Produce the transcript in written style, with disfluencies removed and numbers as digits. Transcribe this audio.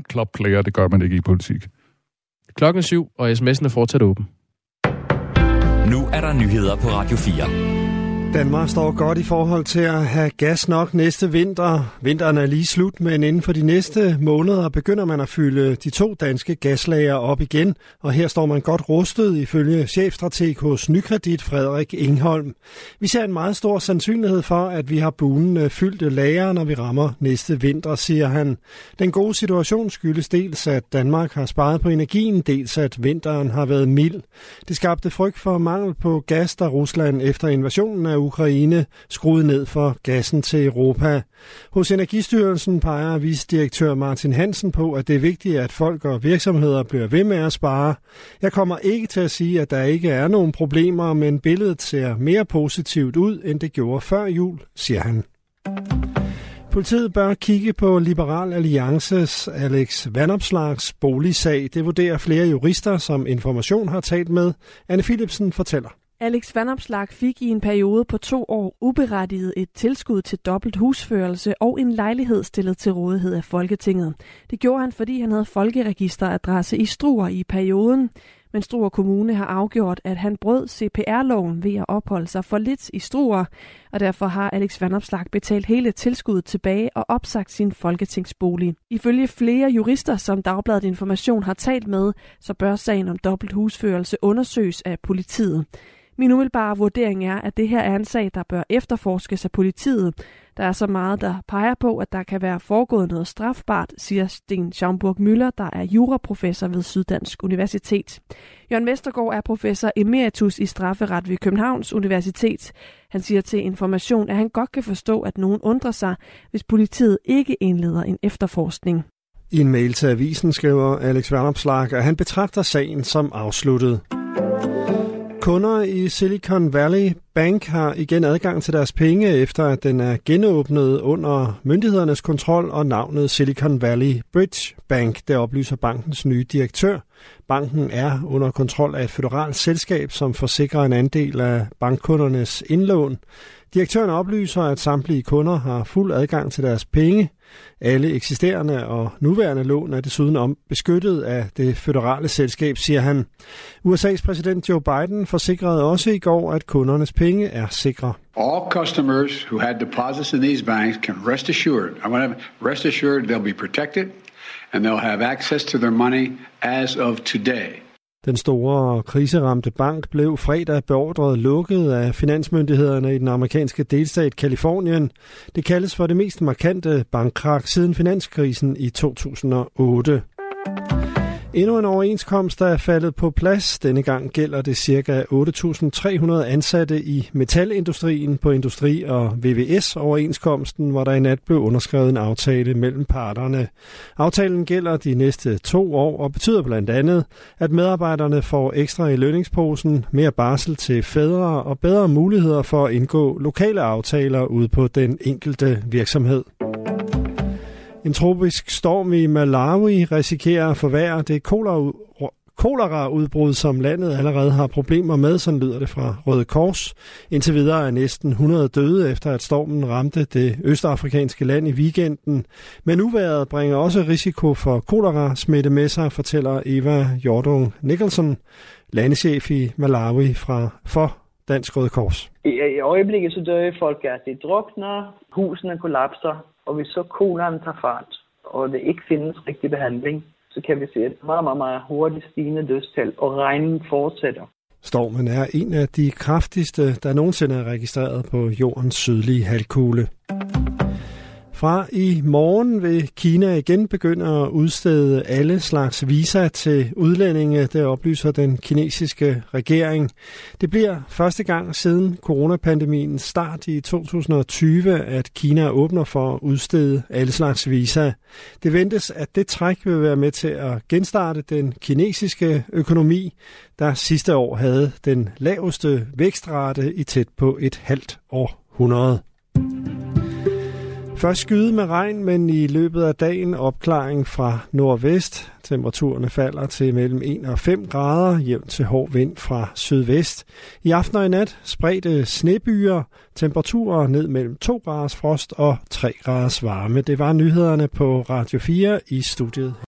Klopplayer, det gør man ikke i politik. 7:00, og sms'en er fortsat åben. Nu er der nyheder på Radio 4. Danmark står godt i forhold til at have gas nok næste vinter. Vinteren er lige slut, men inden for de næste måneder begynder man at fylde de 2 danske gaslagre op igen. Og her står man godt rustet ifølge chefstrateg hos Nykredit, Frederik Ingholm. Vi ser en meget stor sandsynlighed for, at vi har bunen fyldte lagre, når vi rammer næste vinter, siger han. Den gode situation skyldes dels, at Danmark har sparet på energien, dels at vinteren har været mild. Det skabte frygt for mangel på gas, da Rusland efter invasionen af Ukraine skruede ned for gassen til Europa. Hos Energistyrelsen peger vicedirektør Martin Hansen på, at det er vigtigt, at folk og virksomheder bliver ved med at spare. Jeg kommer ikke til at sige, at der ikke er nogen problemer, men billedet ser mere positivt ud, end det gjorde før jul, siger han. Politiet bør kigge på Liberal Alliances Alex Vanopslaghs boligsag. Det vurderer flere jurister, som Information har talt med. Anne Philipsen fortæller. Alex Vanopslagh fik i en periode på 2 år uberettiget et tilskud til dobbelt husførelse og en lejlighed stillet til rådighed af Folketinget. Det gjorde han, fordi han havde folkeregisteradresse i Struer i perioden. Men Struer Kommune har afgjort, at han brød CPR-loven ved at opholde sig for lidt i Struer, og derfor har Alex Vanopslagh betalt hele tilskuddet tilbage og opsagt sin folketingsbolig. Ifølge flere jurister, som Dagbladet Information har talt med, så bør sagen om dobbelt husførelse undersøges af politiet. Min umiddelbare vurdering er, at det her er en sag, der bør efterforskes af politiet. Der er så meget, der peger på, at der kan være foregået noget strafbart, siger Sten Schaumburg-Müller, der er juraprofessor ved Syddansk Universitet. Jørgen Vestergaard er professor emeritus i strafferet ved Københavns Universitet. Han siger til Information, at han godt kan forstå, at nogen undrer sig, hvis politiet ikke indleder en efterforskning. I en mail til avisen skriver Alex Vanopslagh, at han betragter sagen som afsluttet. Kunder i Silicon Valley Bank har igen adgang til deres penge, efter at den er genåbnet under myndighedernes kontrol og navnet Silicon Valley Bridge Bank, der oplyser bankens nye direktør. Banken er under kontrol af et føderalt selskab, som forsikrer en andel af bankkundernes indlån. Direktøren oplyser, at samtlige kunder har fuld adgang til deres penge. Alle eksisterende og nuværende lån er desuden beskyttet af det føderale selskab, siger han. USA's præsident Joe Biden forsikrede også i går, at kundernes penge er sikre. All customers who had deposits in these banks can rest assured. I want to rest assured they'll be protected and they'll have access to their money as of today. Den store kriseramte bank blev fredag beordret lukket af finansmyndighederne i den amerikanske delstat Kalifornien. Det kaldes for det mest markante bankkrak siden finanskrisen i 2008. Endnu en overenskomst, der er faldet på plads. Denne gang gælder det ca. 8.300 ansatte i metalindustrien på Industri- og VVS-overenskomsten, hvor der i nat blev underskrevet en aftale mellem parterne. Aftalen gælder de næste 2 år og betyder blandt andet, at medarbejderne får ekstra i lønningsposen, mere barsel til fædre og bedre muligheder for at indgå lokale aftaler ude på den enkelte virksomhed. En tropisk storm i Malawi risikerer at forværre det koleraudbrud, som landet allerede har problemer med, sådan lyder det fra Røde Kors. Indtil videre er næsten 100 døde, efter at stormen ramte det østafrikanske land i weekenden. Men uvejret bringer også risiko for kolera-smitte med sig, fortæller Eva Jordung Nicholson, landeschef i Malawi for Dansk Røde Kors. I øjeblikket så dør folk, at de drukner, husene kollapser. Og hvis så koleraen tager fart, og det ikke findes rigtig behandling, så kan vi se et meget, meget, meget hurtigt stigende dødstal, og regnen fortsætter. Stormen er en af de kraftigste, der nogensinde er registreret på jordens sydlige halvkugle. Fra i morgen vil Kina igen begynde at udstede alle slags visa til udlændinge, det oplyser den kinesiske regering. Det bliver første gang siden coronapandemiens start i 2020, at Kina åbner for at udstede alle slags visa. Det ventes, at det træk vil være med til at genstarte den kinesiske økonomi, der sidste år havde den laveste vækstrate i tæt på et halvt århundrede. Først skyde med regn, men i løbet af dagen opklaring fra nordvest. Temperaturerne falder til mellem 1 og 5 grader, jævnt til hård vind fra sydvest. I aften og i nat spredte snebyer, temperaturer ned mellem 2 graders frost og 3 graders varme. Det var nyhederne på Radio 4 i studiet.